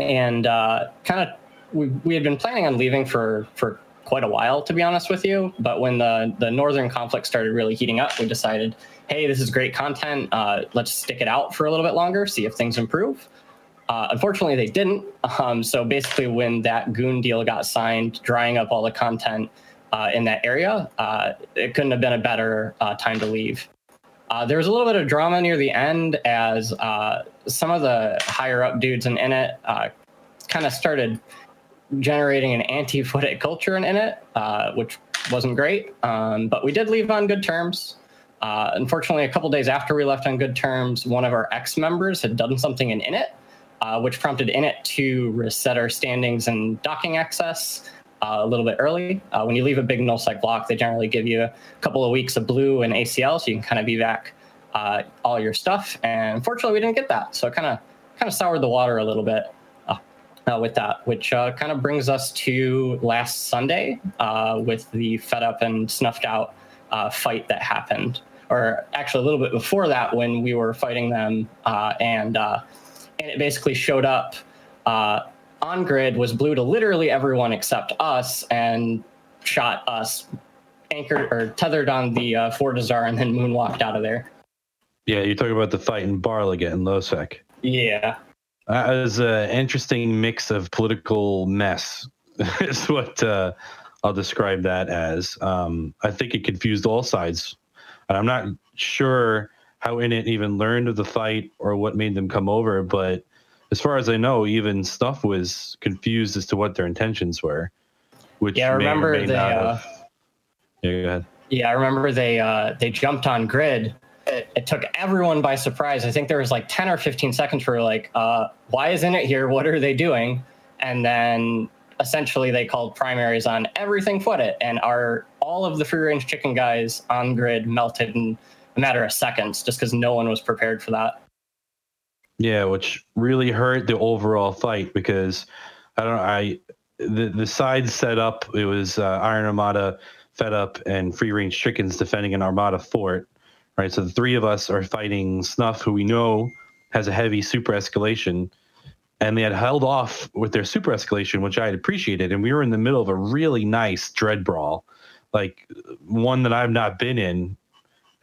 And uh, kind of we, we had been planning on leaving for for. quite a while, to be honest with you. But when the, the Northern conflict started really heating up, we decided, hey, this is great content. Uh, let's stick it out for a little bit longer, see if things improve. Uh, unfortunately, they didn't. Um, so basically, when that Goon deal got signed, drying up all the content uh, in that area, uh, it couldn't have been a better uh, time to leave. Uh, there was a little bit of drama near the end as uh, some of the higher-up dudes in InIt uh, kind of started generating an anti-Fweddit culture in InIt, uh, which wasn't great. Um, but we did leave on good terms. Uh, unfortunately, a couple days after we left on good terms, one of our ex-members had done something in InIt, uh, which prompted InIt to reset our standings and docking access uh, a little bit early. Uh, when you leave a big null-sec block, they generally give you a couple of weeks of blue and A C L, so you can kind of evac uh, all your stuff. And unfortunately, we didn't get that, so it kind of kind of soured the water a little bit uh, uh, with that, which uh, kind of brings us to last Sunday uh, with the fed up and snuffed out uh, fight that happened. Or actually a little bit before that when we were fighting them uh, and uh, and it basically showed up uh, on grid, was blue to literally everyone except us and shot us anchored or tethered on the uh, Fordazar and then moonwalked out of there. Yeah, you're talking about the fight in Barleguet and Losec. Yeah. That was an interesting mix of political mess is what uh, I'll describe that as. Um, I think it confused all sides. And I'm not sure how InIt even learned of the fight or what made them come over, but as far as I know, even Stuff was confused as to what their intentions were. Which yeah, I remember may or may they. Not uh, have... Yeah, go ahead. Yeah, I remember they uh, they jumped on grid. It, it took everyone by surprise. I think there was like ten or fifteen seconds where we were like, uh, "Why is InIt here? What are they doing?" And then essentially they called primaries on everything Fweddit, and our all of the free range chicken guys on grid melted in a matter of seconds just because no one was prepared for that. Yeah, which really hurt the overall fight because I don't know, I the, the sides set up, it was uh, Iron Armada, Fed Up, and Free Range Chickens defending an Armada fort, right? So the three of us are fighting Snuff, who we know has a heavy super escalation, and they had held off with their super escalation, which I had appreciated, and we were in the middle of a really nice dread brawl, like one that I've not been in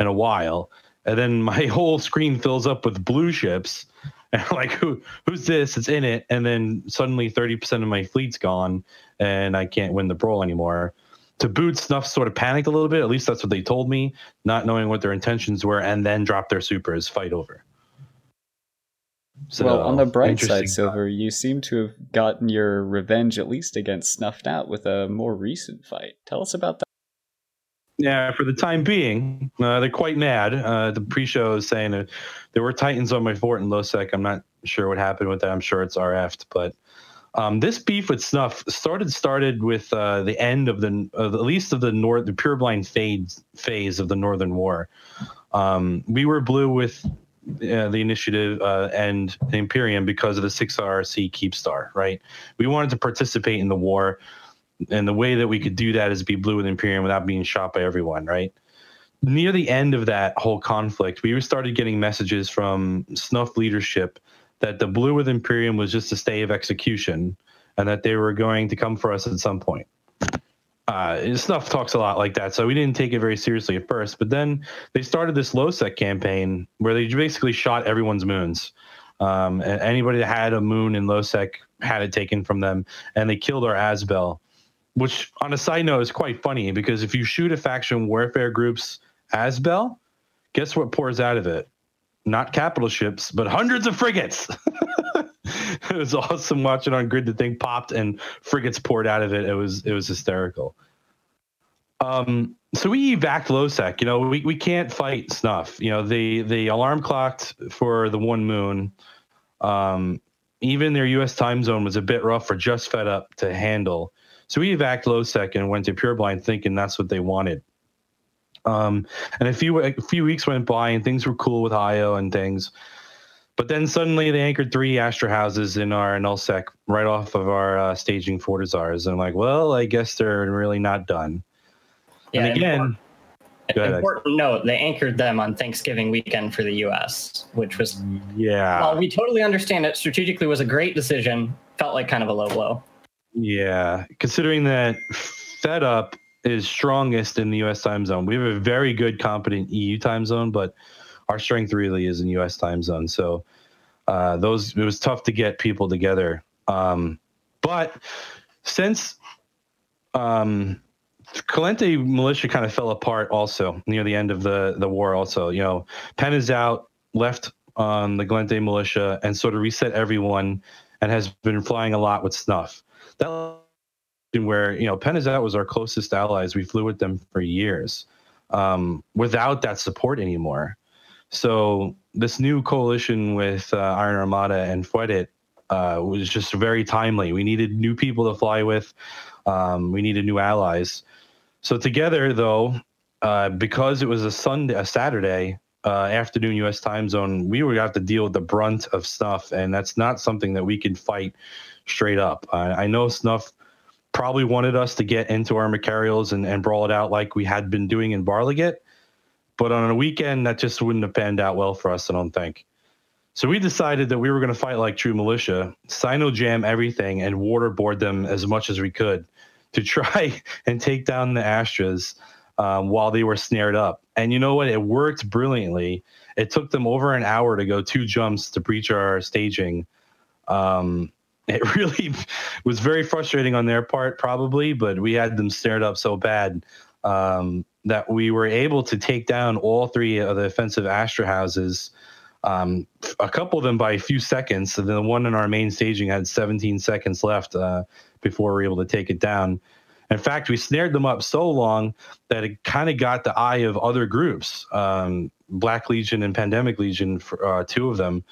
in a while. And then my whole screen fills up with blue ships. And I'm like, who, who's this? It's InIt. And then suddenly thirty percent of my fleet's gone, and I can't win the brawl anymore. To boot, Snuff sort of panicked a little bit. At least that's what they told me, not knowing what their intentions were, and then dropped their supers. Fight over. So, well, on the bright side, Silver, you seem to have gotten your revenge, at least against Snuffed Out, with a more recent fight. Tell us about that. Yeah, for the time being, uh, they're quite mad. Uh, the pre-show is saying that there were Titans on my fort in Losec. I'm not sure what happened with that. I'm sure it's R F'd. But um, this beef with Snuff started started with uh, the end of the, of, at least of the north, the Pureblind fade phase of the Northern War. Um, we were blue with uh, the Initiative uh, and the Imperium because of the six R C Keepstar, right? We wanted to participate in the war. And the way that we could do that is be blue with Imperium without being shot by everyone, right? Near the end of that whole conflict, we started getting messages from Snuff leadership that the blue with Imperium was just a stay of execution and that they were going to come for us at some point. Uh, Snuff talks a lot like that, so we didn't take it very seriously at first. But then they started this Losec campaign where they basically shot everyone's moons. Um, and anybody that had a moon in Losec had it taken from them, and they killed our Asbel. Which, on a side note, is quite funny because if you shoot a faction warfare group's Asbel, guess what pours out of it? Not capital ships, but hundreds of frigates. It was awesome watching on grid. The thing popped and frigates poured out of it. It was it was hysterical. Um, so we evac Losec. You know, we we can't fight Snuff. You know, they the alarm clocked for the one moon. Um, even their U S time zone was a bit rough for just Fed Up to handle. So we evac Losec and went to Pureblind thinking that's what they wanted. Um, and a few a few weeks went by and things were cool with I O and things. But then suddenly they anchored three Astra houses in our Nullsec right off of our uh, staging Fortizars. And I'm like, well, I guess they're really not done. Yeah, and again, important, go ahead. Important note, they anchored them on Thanksgiving weekend for the U S, which was, yeah. While we totally understand it, strategically was a great decision, felt like kind of a low blow. Yeah, considering that Fed Up is strongest in the U S time zone. We have a very good, competent E U time zone, but our strength really is in U S time zone. So uh, those it was tough to get people together. Um, but since um, Kalente militia kind of fell apart also near the end of the, the war also. You know, Penn is out, left on the Kalente militia and sort of reset everyone and has been flying a lot with Snuff. That where, you know, Penn is out was our closest allies. We flew with them for years um, without that support anymore. So this new coalition with uh, Iron Armada and Fweddit uh, was just very timely. We needed new people to fly with. Um, we needed new allies. So together, though, uh, because it was a Sunday, a Saturday uh, afternoon U S time zone, we would have to deal with the brunt of Snuff, and that's not something that we could fight straight up. Uh, I know Snuff probably wanted us to get into our Macarials and, and brawl it out like we had been doing in Barleguet, but on a weekend, that just wouldn't have panned out well for us, I don't think. So we decided that we were going to fight like true militia, sino-jam everything, and waterboard them as much as we could to try and take down the Astras um, while they were snared up. And you know what? It worked brilliantly. It took them over an hour to go two jumps to breach our staging. Um, it really was very frustrating on their part, probably, but we had them snared up so bad um, that we were able to take down all three of the offensive Astra houses, Um, a couple of them by a few seconds. So the one in our main staging had seventeen seconds left uh, before we were able to take it down. In fact, we snared them up so long that it kind of got the eye of other groups. Um, Black Legion and Pandemic Legion, for, uh, two of them,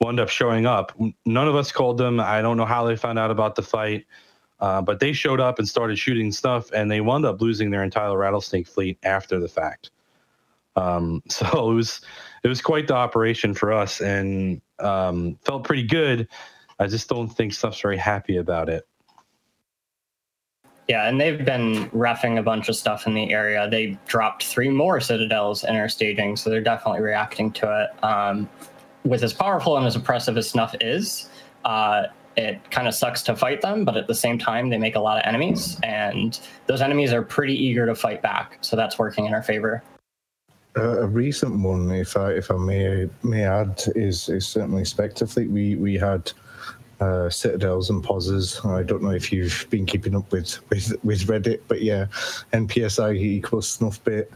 wound up showing up. None of us called them. I don't know how they found out about the fight, uh, but they showed up and started shooting stuff, and they wound up losing their entire Rattlesnake fleet after the fact. Um, so it was it was quite the operation for us, and um, felt pretty good. I just don't think Snuff's very happy about it. Yeah, and they've been reffing a bunch of stuff in the area. They dropped three more Citadels in our staging, so they're definitely reacting to it. Um, with as powerful and as oppressive as Snuff is, uh, it kind of sucks to fight them, but at the same time, they make a lot of enemies, and those enemies are pretty eager to fight back, so that's working in our favor. A recent one, if I if I may may add, is is certainly Spectre Fleet. We we had uh, Citadels and Poses. I don't know if you've been keeping up with with, with Reddit, but yeah, N P S I equals Snuff bit.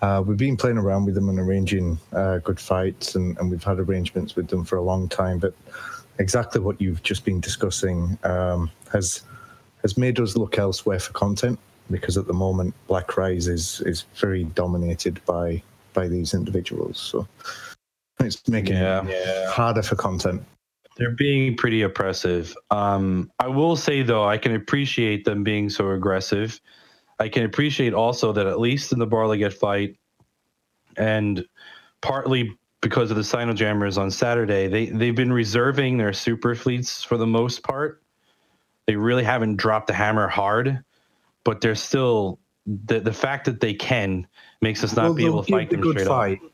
Uh, we've been playing around with them and arranging uh, good fights, and, and we've had arrangements with them for a long time. But exactly what you've just been discussing um, has has made us look elsewhere for content, because at the moment Black Rise is is very dominated by. by these individuals, so it's making yeah. it harder for content. They're being pretty oppressive. Um, I will say, though, I can appreciate them being so aggressive. I can appreciate also that at least in the Barleguet fight, and partly because of the Sinojammers on Saturday, they, they've been reserving their super fleets for the most part. They really haven't dropped the hammer hard, but they're still... The the fact that they can makes us not well, be able to fight them good straight fight up.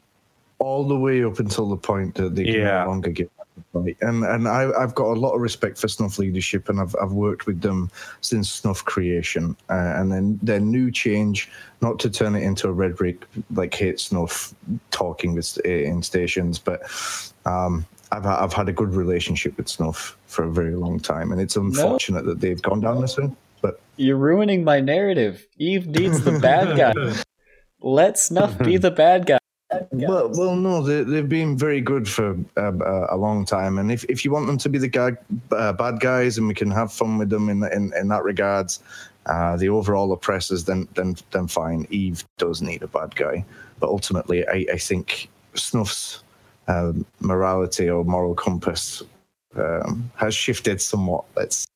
All the way up until the point that they can yeah. no longer get the fight. And and I, I've got a lot of respect for Snuff leadership, and I've I've worked with them since Snuff creation. Uh, and then their new change, not to turn it into a rhetoric like hate Snuff talking with in stations, but um, I've I've had a good relationship with Snuff for a very long time, and it's unfortunate no. that they've gone down this road. But you're ruining my narrative. Eve needs the bad guy. Let Snuff be the bad guy. Well, well, no, they, they've been very good for uh, a long time, and if, if you want them to be the guy, uh, bad guys, and we can have fun with them in in, in that regards, uh, the overall oppressors, then then then fine. Eve does need a bad guy, but ultimately, I, I think Snuff's uh, morality or moral compass um, has shifted somewhat. Let's.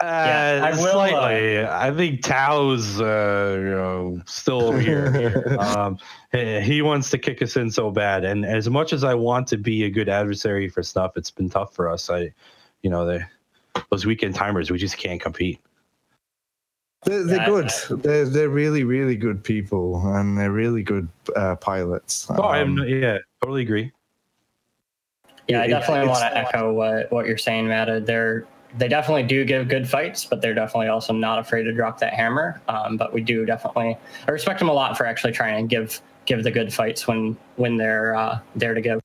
Uh, yeah, I will, slightly. Uh, I think Tao's uh, you know, still over here. um, he wants to kick us in so bad, and as much as I want to be a good adversary for Snuff, it's been tough for us. I, you know, they, those weekend timers, we just can't compete. They're, they're yeah, good. I, I, they're they're really really good people, and they're really good uh, pilots. Oh, um, I'm not, yeah, totally agree. Yeah, I definitely want to echo what what you're saying, Matt. They're They definitely do give good fights, but they're definitely also not afraid to drop that hammer. Um, but we do definitely, I respect them a lot for actually trying to give give the good fights when when they're uh, there to give.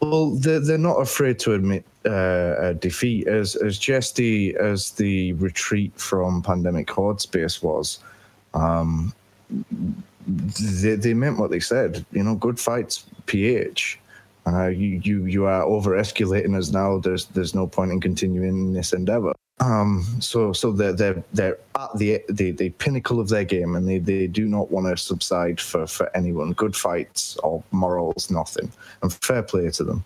Well, they're, they're not afraid to admit uh, defeat. As as jesty as the retreat from Pandemic Horde Space was, Um, they, they meant what they said. You know, good fights, P H. Uh, you, you, you are over-escalating us now. There's there's no point in continuing this endeavor. Um, so so they're, they're, they're at the, the, the pinnacle of their game, and they, they do not want to subside for, for anyone. Good fights or morals, nothing. And fair play to them.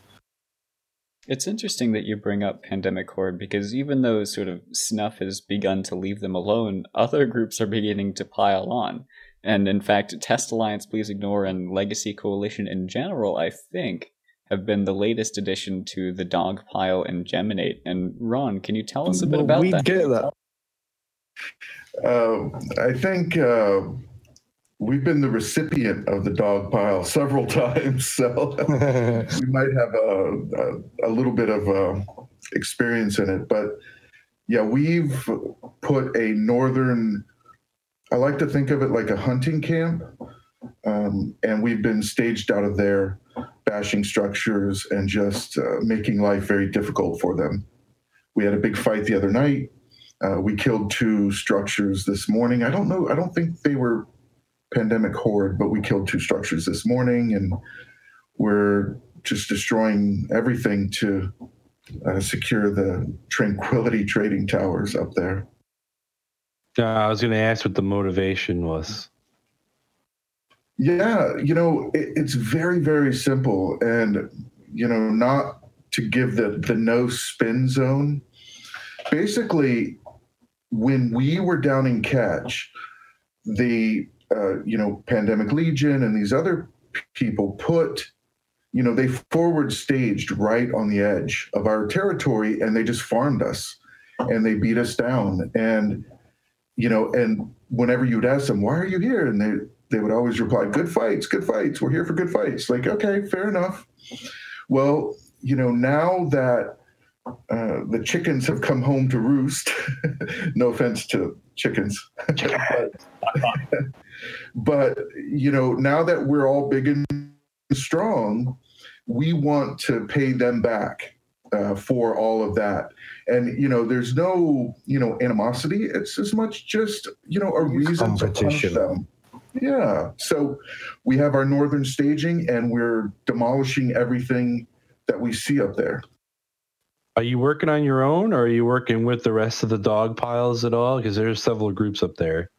It's interesting that you bring up Pandemic Horde, because even though sort of snuff has begun to leave them alone, other groups are beginning to pile on. And in fact, Test Alliance Please Ignore and Legacy Coalition in general, I think, have been the latest addition to the dogpile and Geminate. And Ron, can you tell us a bit well, about we that? We get that. Uh, I think uh, we've been the recipient of the dogpile several times, so we might have a, a, a little bit of uh, experience in it. But yeah, we've put a northern, I like to think of it like a hunting camp, um, and we've been staged out of there, bashing structures and just uh, making life very difficult for them. We had a big fight the other night. Uh, we killed two structures this morning. I don't know. I don't think they were Pandemic Horde, but we killed two structures this morning, and we're just destroying everything to uh, secure the Tranquility Trading Towers up there. Uh, I was going to ask what the motivation was. Yeah, you know, it, it's very, very simple. And, you know, not to give the, the no spin zone. Basically, when we were down in Catch, the, uh, you know, Pandemic Legion and these other people put, you know, they forward staged right on the edge of our territory, and they just farmed us and they beat us down. And, you know, and whenever you'd ask them, why are you here? And they, They would always reply, good fights, good fights. We're here for good fights. Like, okay, fair enough. Well, you know, now that uh, the chickens have come home to roost, no offense to chickens, but, but, you know, now that we're all big and strong, we want to pay them back uh, for all of that. And, you know, there's no, you know, animosity. It's as much just, you know, a reason to punish them. Yeah, so we have our northern staging, and we're demolishing everything that we see up there. Are you working on your own, or are you working with the rest of the dog piles at all? Because there's several groups up there.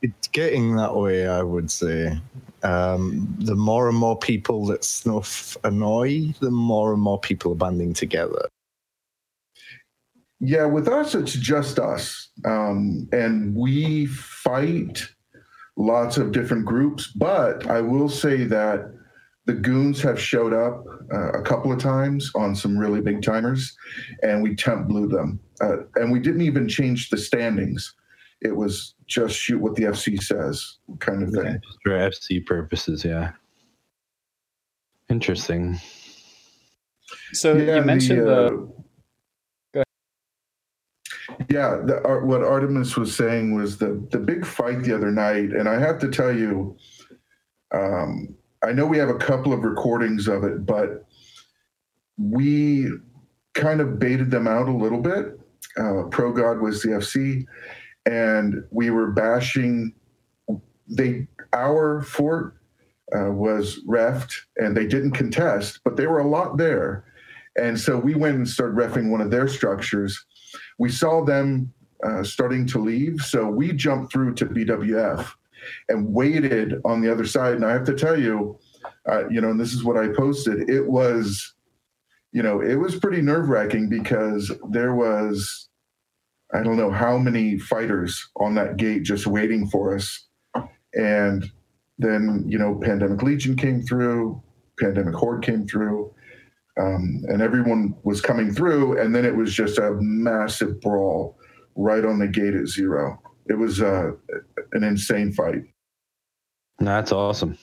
It's getting that way, I would say. Um, the more and more people that snuff annoy, the more and more people are banding together. Yeah, with us, it's just us. Um, and we fight lots of different groups, but I will say that the goons have showed up uh, a couple of times on some really big timers, and we temp blew them. Uh, and we didn't even change the standings. It was just shoot what the F C says kind of thing. For F C purposes, yeah. Interesting. So yeah, you mentioned the... Uh, the... Yeah, the, uh, what Artemis was saying was the, the big fight the other night, and I have to tell you, um, I know we have a couple of recordings of it, but we kind of baited them out a little bit. Uh, Pro God was the F C, and we were bashing. They, our fort uh, was reffed, and they didn't contest, but they were a lot there. And so we went and started reffing one of their structures. We saw them uh, starting to leave, so we jumped through to B W F and waited on the other side. And I have to tell you, uh, you know, and this is what I posted. It was, you know, it was pretty nerve-wracking because there was, I don't know how many fighters on that gate just waiting for us. And then, you know, Pandemic Legion came through, Pandemic Horde came through. Um, and everyone was coming through, and then it was just a massive brawl right on the gate at zero. It was uh, an insane fight. That's awesome.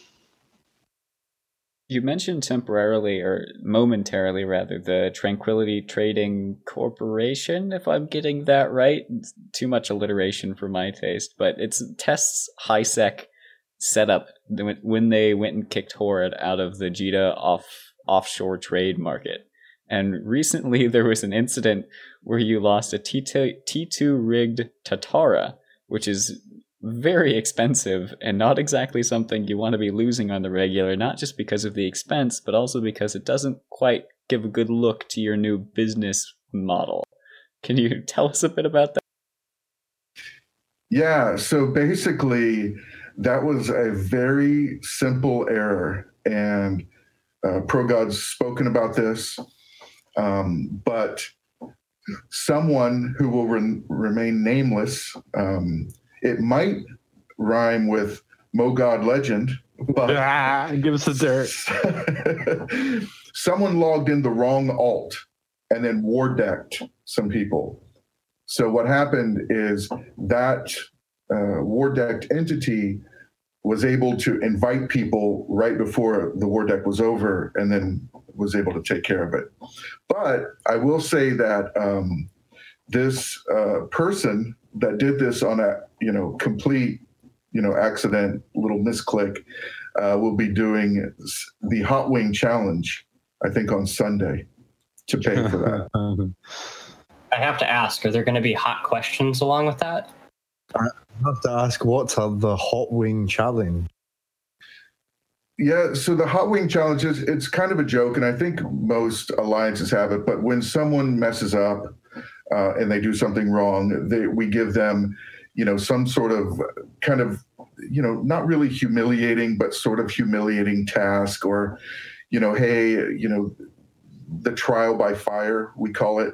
You mentioned temporarily, or momentarily rather, the Tranquility Trading Corporation, if I'm getting that right. It's too much alliteration for my taste, but it's Test's high-sec setup when they went and kicked Horde out of the Jita off... offshore trade market. And recently there was an incident where you lost a T two rigged Tatara, which is very expensive and not exactly something you want to be losing on the regular, not just because of the expense, but also because it doesn't quite give a good look to your new business model. Can you tell us a bit about that? Yeah, so basically that was a very simple error, and uh, ProGod's spoken about this, um, but someone who will re remain nameless, um, it might rhyme with Mogod Legend, but ah, give us the dirt. Someone logged in the wrong alt and then war decked some people. So what happened is that uh, war decked entity was able to invite people right before the war deck was over and then was able to take care of it. But I will say that um, this uh, person that did this on a, you know, complete, you know, accident, little misclick, uh, will be doing the Hot Wing Challenge, I think, on Sunday to pay for that. I have to ask, are there going to be hot questions along with that? I have to ask, what's uh, the Hot Wing Challenge? Yeah, so the Hot Wing Challenge is, it's kind of a joke, and I think most alliances have it, but when someone messes up uh, and they do something wrong, they, we give them, you know, some sort of kind of, you know, not really humiliating, but sort of humiliating task, or, you know, hey, you know, the trial by fire, we call it.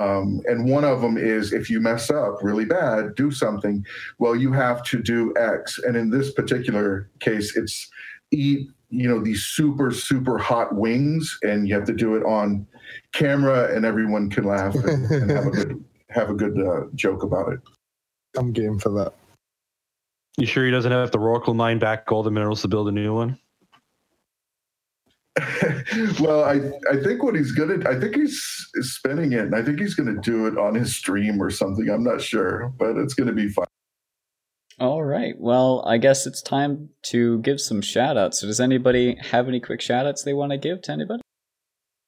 Um, and one of them is, if you mess up really bad, do something, well, you have to do X. And in this particular case, it's eat, you know, these super, super hot wings, and you have to do it on camera, and everyone can laugh and, and have a good, have a good uh, joke about it. I'm game for that. You sure he doesn't have to Oracle mine back all the minerals to build a new one? Well, I I think what he's gonna, I think he's spinning it, and I think he's gonna do it on his stream or something. I'm not sure, but it's gonna be fun. All right. Well, I guess it's time to give some shout outs. So does anybody have any quick shout outs they want to give to anybody?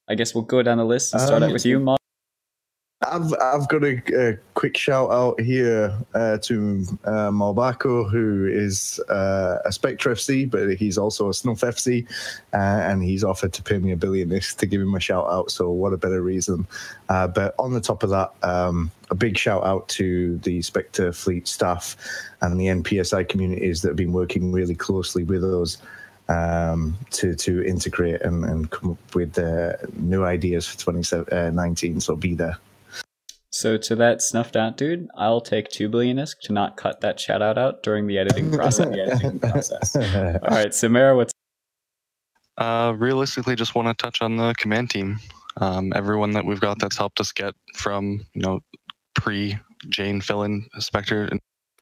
I guess we'll go down the list and start um, out with you, Mark. I've I've got a, a quick shout out here uh, to uh, Malbaco, who is uh, a Spectre F C, but he's also a Snuff F C, uh, and he's offered to pay me a billion this to give him a shout out. So what a better reason! Uh, but on the top of that, um, a big shout out to the Spectre Fleet staff and the N P S I communities that have been working really closely with us um to to integrate and, and come up with uh, new ideas for twenty nineteen. So be there. So to that snuffed out dude, I'll take two billionisk to not cut that shout out out during the editing process. the editing process. All right, Samara, what's uh, realistically just want to touch on the command team. Um, everyone that we've got that's helped us get from, you know, pre Jane Fillin Spectre.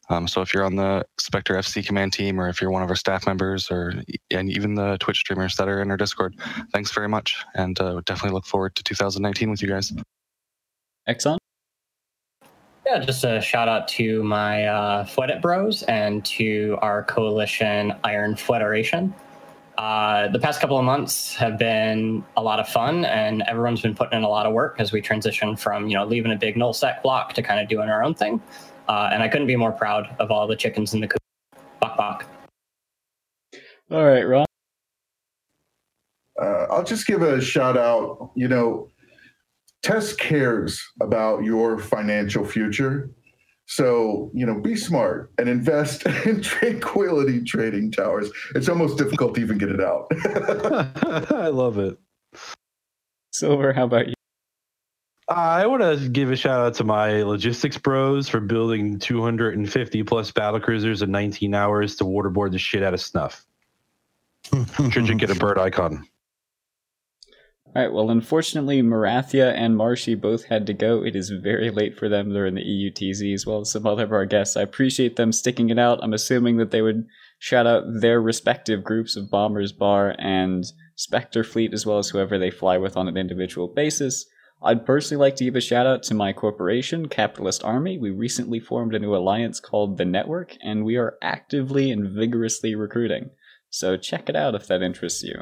Um, so if you're on the Spectre F C command team, or if you're one of our staff members, or and even the Twitch streamers that are in our Discord, thanks very much, and uh, definitely look forward to two thousand nineteen with you guys. Exxon. Yeah, just a shout out to my uh, Fweddit bros and to our coalition Iron Federation. Uh, the past couple of months have been a lot of fun, and everyone's been putting in a lot of work as we transition from, you know, leaving a big nullsec block to kind of doing our own thing. Uh, and I couldn't be more proud of all the chickens in the coop. Bok bok. All right, Ron. Uh, I'll just give a shout out. You know, Test cares about your financial future. So, you know, be smart and invest in Tranquility Trading Towers. It's almost difficult to even get it out. I love it. Silver, how about you? I want to give a shout out to my logistics bros for building two hundred fifty plus battle cruisers in nineteen hours to waterboard the shit out of Snuff. Should you get a bird icon? All right. Well, unfortunately, Marathea and Marshy both had to go. It is very late for them. They're in the E U T Z as well as some other of our guests. I appreciate them sticking it out. I'm assuming that they would shout out their respective groups of Bombers Bar and Spectre Fleet, as well as whoever they fly with on an individual basis. I'd personally like to give a shout out to my corporation, Capitalist Army. We recently formed a new alliance called The Network, and we are actively and vigorously recruiting. So check it out if that interests you.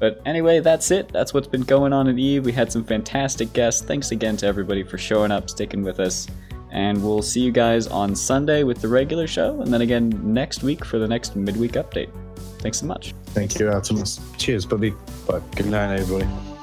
But anyway, that's it. That's what's been going on at E. We had some fantastic guests. Thanks again to everybody for showing up, sticking with us, and we'll see you guys on Sunday with the regular show, and then again next week for the next midweek update. Thanks so much. Thank you, Artemis. Cheers, buddy. Bye. Good night, everybody.